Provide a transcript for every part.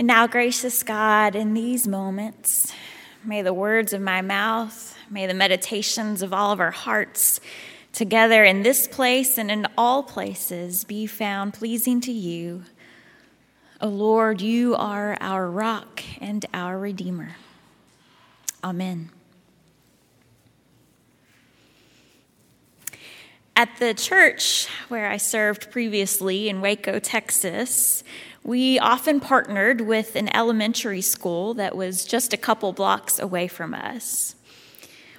And now, gracious God, in these moments, may the words of my mouth, may the meditations of all of our hearts together in this place and in all places be found pleasing to you. O Lord, you are our rock and our redeemer. Amen. At the church where I served previously in Waco, Texas, we often partnered with an elementary school that was just a couple blocks away from us.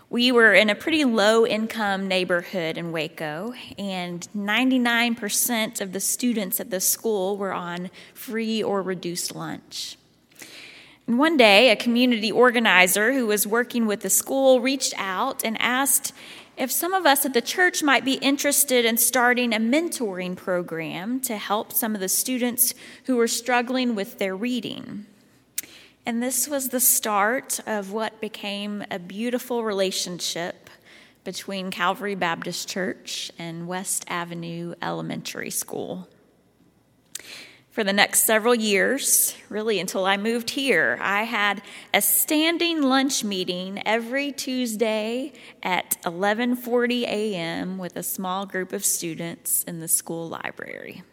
We were in a pretty low-income neighborhood in Waco, and 99% of the students at the school were on free or reduced lunch. And one day, a community organizer who was working with the school reached out and asked if some of us at the church might be interested in starting a mentoring program to help some of the students who were struggling with their reading. And this was the start of what became a beautiful relationship between Calvary Baptist Church and West Avenue Elementary School. For the next several years, really until I moved here, I had a standing lunch meeting every Tuesday at 11:40 a.m. with a small group of students in the school library.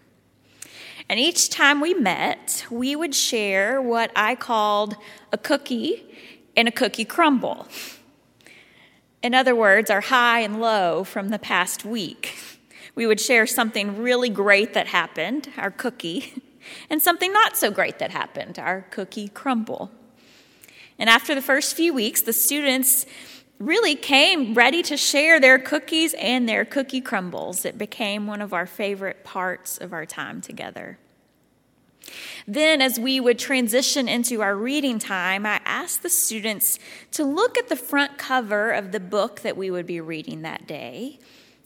And each time we met, we would share what I called a cookie and a cookie crumble. In other words, our high and low from the past week. We would share something really great that happened, our cookie, and something not so great that happened, our cookie crumble. And after the first few weeks, the students really came ready to share their cookies and their cookie crumbles. It became one of our favorite parts of our time together. Then, as we would transition into our reading time, I asked the students to look at the front cover of the book that we would be reading that day,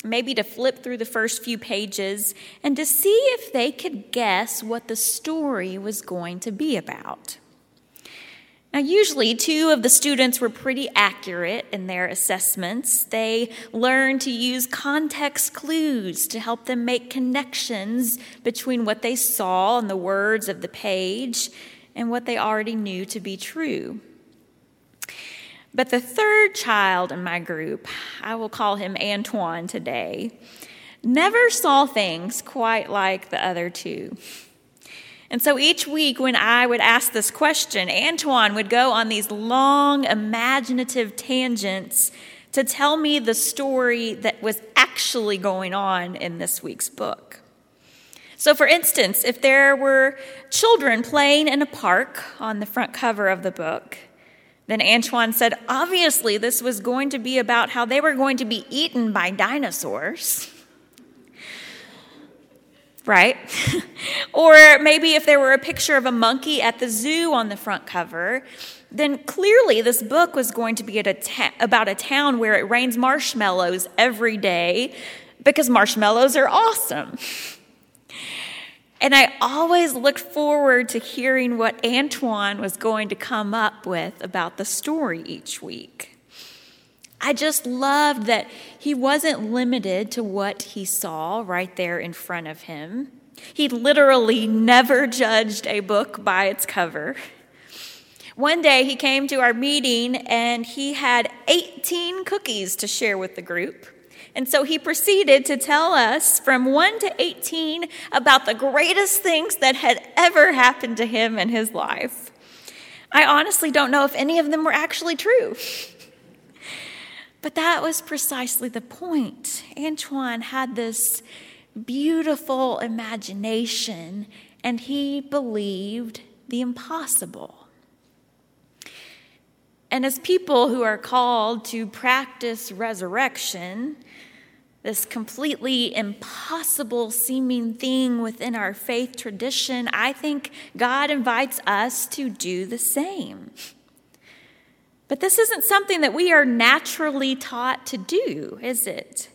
maybe to flip through the first few pages and to see if they could guess what the story was going to be about. Now, usually two of the students were pretty accurate in their assessments. They learned to use context clues to help them make connections between what they saw and the words of the page and what they already knew to be true. But the third child in my group, I will call him Antoine today, never saw things quite like the other two. And so each week when I would ask this question, Antoine would go on these long, imaginative tangents to tell me the story that was actually going on in this week's book. So, for instance, if there were children playing in a park on the front cover of the book, then Antoine said, obviously, this was going to be about how they were going to be eaten by dinosaurs. Right? Or maybe if there were a picture of a monkey at the zoo on the front cover, then clearly this book was going to be about a town where it rains marshmallows every day because marshmallows are awesome. And I always looked forward to hearing what Antoine was going to come up with about the story each week. I just loved that he wasn't limited to what he saw right there in front of him. He literally never judged a book by its cover. One day he came to our meeting and he had 18 cookies to share with the group. And so he proceeded to tell us from 1 to 18 about the greatest things that had ever happened to him in his life. I honestly don't know if any of them were actually true. But that was precisely the point. Antoine had this beautiful imagination, and he believed the impossible. And as people who are called to practice resurrection, this completely impossible seeming thing within our faith tradition, I think God invites us to do the same. But this isn't something that we are naturally taught to do, is it?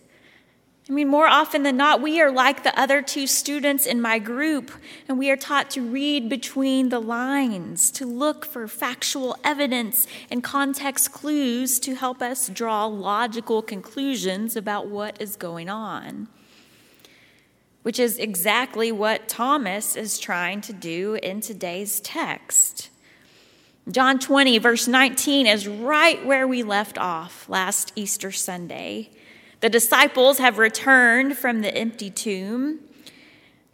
I mean, more often than not, we are like the other two students in my group, and we are taught to read between the lines, to look for factual evidence and context clues to help us draw logical conclusions about what is going on. which is exactly what Thomas is trying to do in today's text. John 20, verse 19 is right where we left off last Easter Sunday. The disciples have returned from the empty tomb,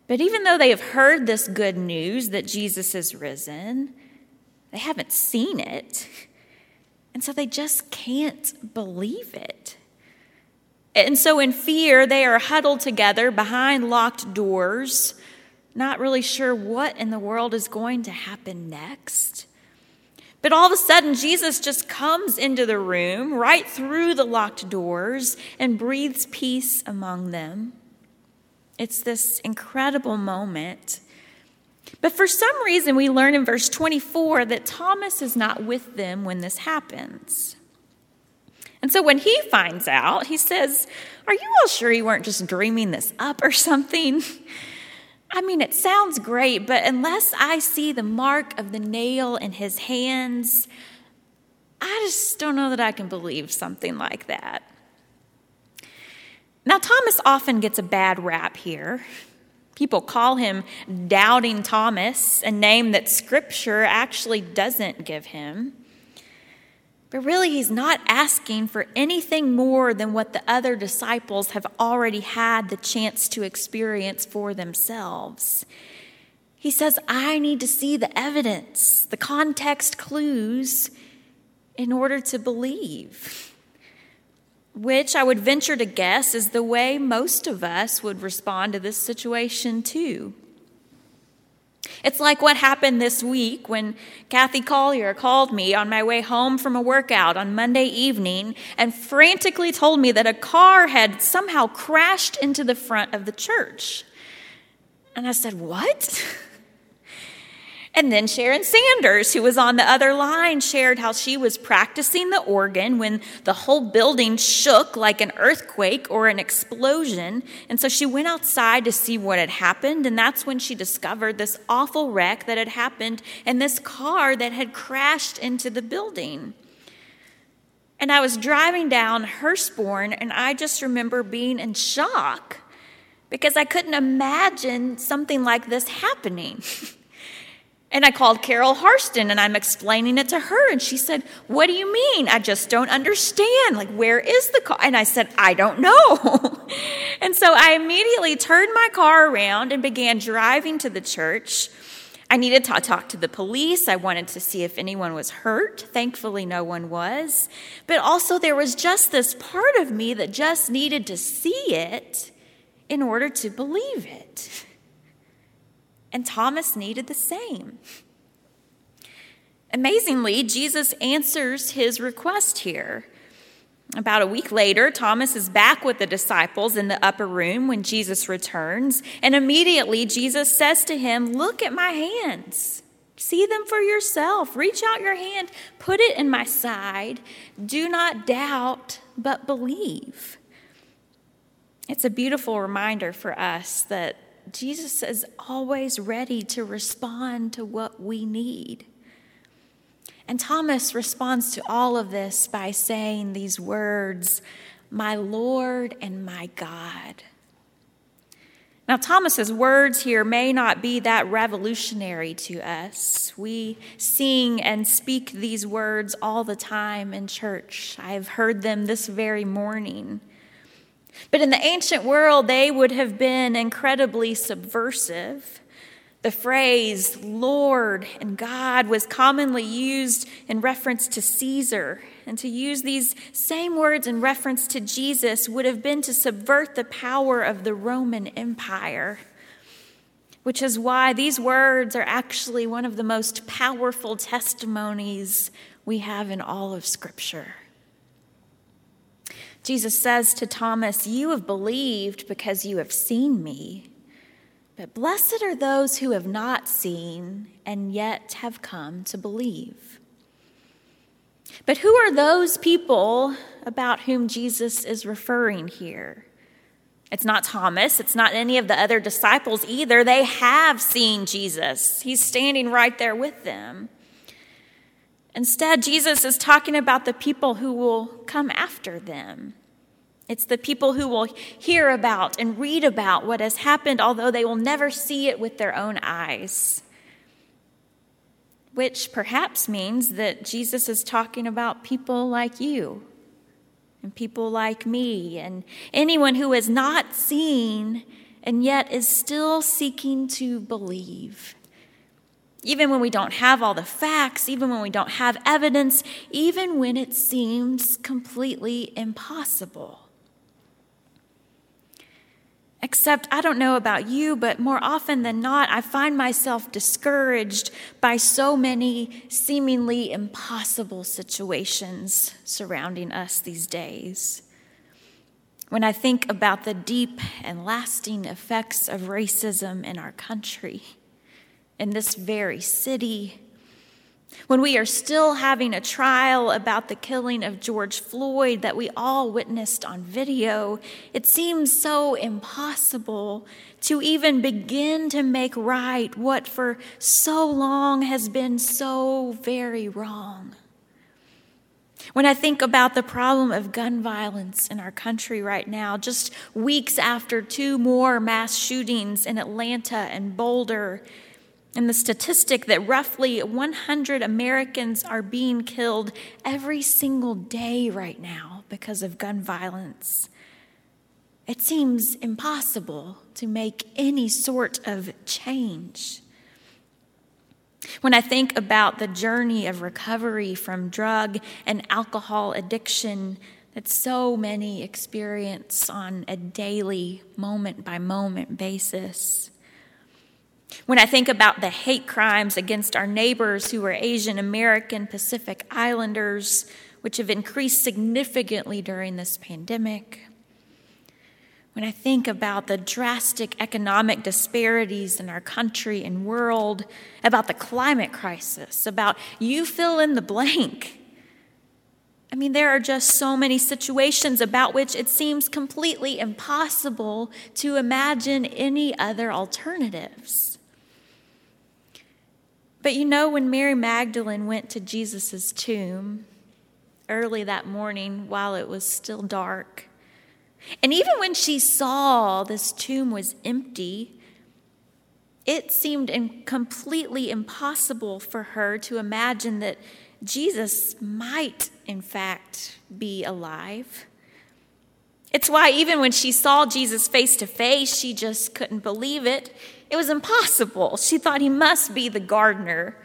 but even though they have heard this good news that Jesus is risen, they haven't seen it, and so they just can't believe it. And so in fear, they are huddled together behind locked doors, not really sure what in the world is going to happen next. But all of a sudden, Jesus just comes into the room, right through the locked doors, and breathes peace among them. It's this incredible moment. But for some reason, we learn in verse 24 that Thomas is not with them when this happens. And so when he finds out, he says, "Are you all sure you weren't just dreaming this up or something? I mean, it sounds great, but unless I see the mark of the nail in his hands, I just don't know that I can believe something like that." Now, Thomas often gets a bad rap here. People call him Doubting Thomas, a name that Scripture actually doesn't give him. But really, he's not asking for anything more than what the other disciples have already had the chance to experience for themselves. He says, I need to see the evidence, the context clues, in order to believe, which I would venture to guess is the way most of us would respond to this situation too. It's like what happened this week when Kathy Collier called me on my way home from a workout on Monday evening and frantically told me that a car had somehow crashed into the front of the church. And I said, what? And then Sharon Sanders, who was on the other line, shared how she was practicing the organ when the whole building shook like an earthquake or an explosion. And so she went outside to see what had happened, and that's when she discovered this awful wreck that had happened and this car that had crashed into the building. And I was driving down Hurstbourne, and I just remember being in shock because I couldn't imagine something like this happening. And I called Carol Harston, and I'm explaining it to her. And she said, what do you mean? I just don't understand. Like, where is the car? And I said, I don't know. And so I immediately turned my car around and began driving to the church. I needed to talk to the police. I wanted to see if anyone was hurt. Thankfully, no one was. But also, there was just this part of me that just needed to see it in order to believe it. And Thomas needed the same. Amazingly, Jesus answers his request here. About a week later, Thomas is back with the disciples in the upper room when Jesus returns. And immediately, Jesus says to him, look at my hands. See them for yourself. Reach out your hand. Put it in my side. Do not doubt, but believe. It's a beautiful reminder for us that Jesus is always ready to respond to what we need. And Thomas responds to all of this by saying these words, my Lord and my God. Now, Thomas's words here may not be that revolutionary to us. We sing and speak these words all the time in church. I've heard them this very morning. But in the ancient world, they would have been incredibly subversive. The phrase Lord and God was commonly used in reference to Caesar, and to use these same words in reference to Jesus would have been to subvert the power of the Roman Empire, which is why these words are actually one of the most powerful testimonies we have in all of Scripture. Jesus says to Thomas, you have believed because you have seen me, but blessed are those who have not seen and yet have come to believe. But who are those people about whom Jesus is referring here? It's not Thomas. It's not any of the other disciples either. They have seen Jesus. He's standing right there with them. Instead, Jesus is talking about the people who will come after them, It's the people who will hear about and read about what has happened, although they will never see it with their own eyes. Which perhaps means that Jesus is talking about people like you and people like me and anyone who has not seen and yet is still seeking to believe. Even when we don't have all the facts, even when we don't have evidence, even when it seems completely impossible. Except, I don't know about you, but more often than not, I find myself discouraged by so many seemingly impossible situations surrounding us these days. When I think about the deep and lasting effects of racism in our country, in this very city, when we are still having a trial about the killing of George Floyd that we all witnessed on video, it seems so impossible to even begin to make right what for so long has been so very wrong. When I think about the problem of gun violence in our country right now, just weeks after two more mass shootings in Atlanta and Boulder, and the statistic that roughly 100 Americans are being killed every single day right now because of gun violence, it seems impossible to make any sort of change. When I think about the journey of recovery from drug and alcohol addiction that so many experience on a daily, moment-by-moment basis, when I think about the hate crimes against our neighbors who are Asian American Pacific Islanders, which have increased significantly during this pandemic, when I think about the drastic economic disparities in our country and world, about the climate crisis, about you fill in the blank. I mean, there are just so many situations about which it seems completely impossible to imagine any other alternatives. But you know, when Mary Magdalene went to Jesus' tomb early that morning while it was still dark, and even when she saw this tomb was empty, it seemed completely impossible for her to imagine that Jesus might, in fact, be alive. It's why even when she saw Jesus face to face, she just couldn't believe it. It was impossible. She thought he must be the gardener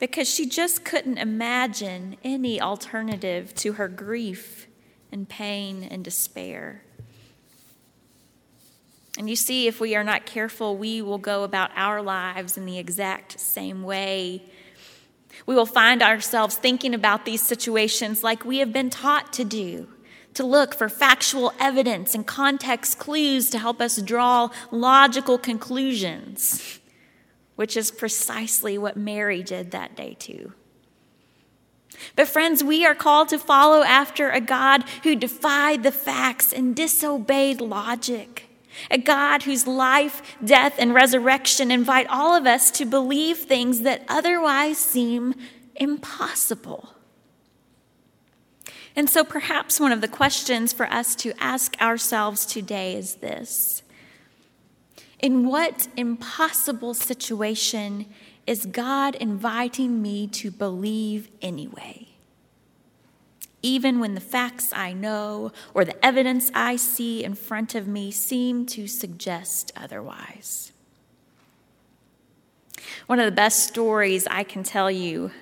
because she just couldn't imagine any alternative to her grief and pain and despair. And you see, if we are not careful, we will go about our lives in the exact same way. We will find ourselves thinking about these situations like we have been taught to do, to look for factual evidence and context clues to help us draw logical conclusions, which is precisely what Mary did that day too. But friends, we are called to follow after a God who defied the facts and disobeyed logic, a God whose life, death, and resurrection invite all of us to believe things that otherwise seem impossible. And so perhaps one of the questions for us to ask ourselves today is this: in what impossible situation is God inviting me to believe anyway? Even when the facts I know or the evidence I see in front of me seem to suggest otherwise. One of the best stories I can tell you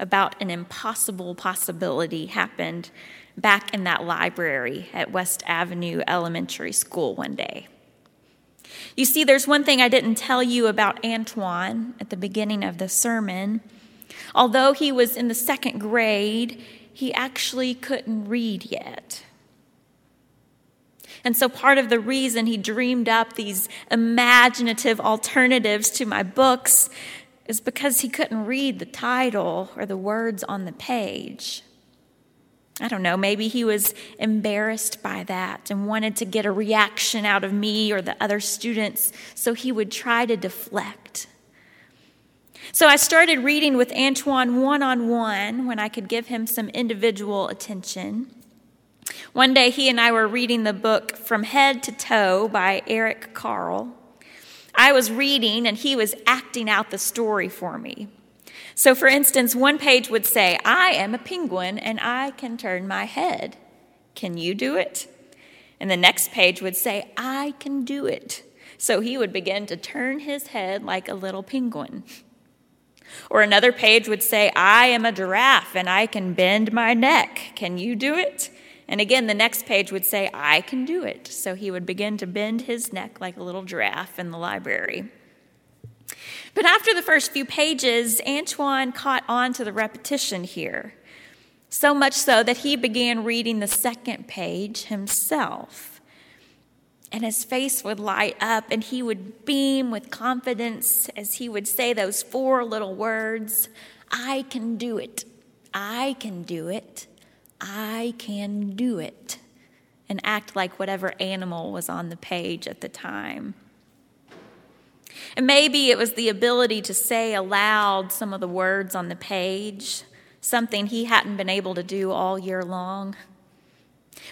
about an impossible possibility happened back in that library at West Avenue Elementary School one day. You see, there's one thing I didn't tell you about Antoine at the beginning of the sermon. Although he was in the second grade, he actually couldn't read yet. And so part of the reason he dreamed up these imaginative alternatives to my books is because he couldn't read the title or the words on the page. I don't know, maybe he was embarrassed by that and wanted to get a reaction out of me or the other students, so he would try to deflect. So I started reading with Antoine one-on-one when I could give him some individual attention. One day he and I were reading the book From Head to Toe by Eric Carle. I was reading and he was acting out the story for me. So for instance, one page would say, I am a penguin and I can turn my head. Can you do it? And the next page would say, I can do it. So he would begin to turn his head like a little penguin. Or another page would say, I am a giraffe and I can bend my neck. Can you do it? And again, the next page would say, I can do it. So he would begin to bend his neck like a little giraffe in the library. But after the first few pages, Antoine caught on to the repetition here, so much so that he began reading the second page himself. And his face would light up and he would beam with confidence as he would say those four little words, I can do it, I can do it, I can do it, and act like whatever animal was on the page at the time. And maybe it was the ability to say aloud some of the words on the page, something he hadn't been able to do all year long.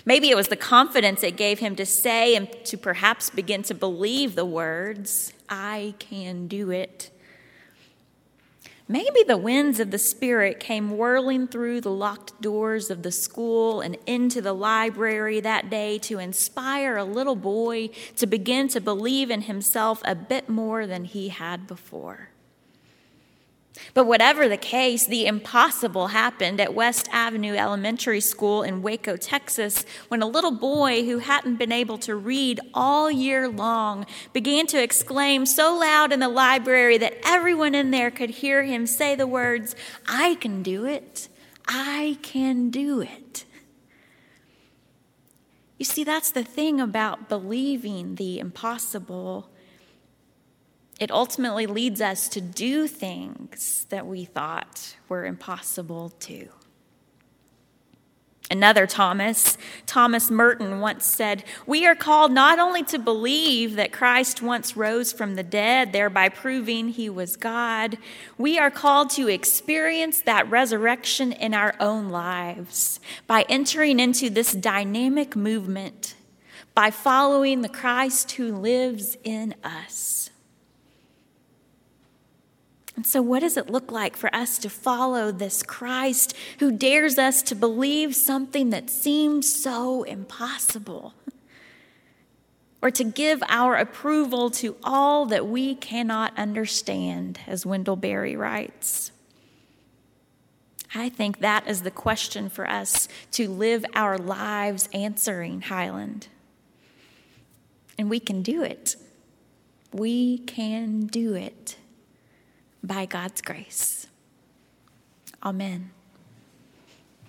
Maybe it was the confidence it gave him to say and to perhaps begin to believe the words, I can do it. Maybe the winds of the Spirit came whirling through the locked doors of the school and into the library that day to inspire a little boy to begin to believe in himself a bit more than he had before. But whatever the case, the impossible happened at West Avenue Elementary School in Waco, Texas, when a little boy who hadn't been able to read all year long began to exclaim so loud in the library that everyone in there could hear him say the words, I can do it. I can do it. You see, that's the thing about believing the impossible. It ultimately leads us to do things that we thought were impossible to. Another Thomas Merton, once said, we are called not only to believe that Christ once rose from the dead, thereby proving he was God, we are called to experience that resurrection in our own lives by entering into this dynamic movement, by following the Christ who lives in us. And so what does it look like for us to follow this Christ who dares us to believe something that seems so impossible? Or to give our approval to all that we cannot understand, as Wendell Berry writes? I think that is the question for us to live our lives answering, Highland. And we can do it. We can do it. By God's grace. Amen.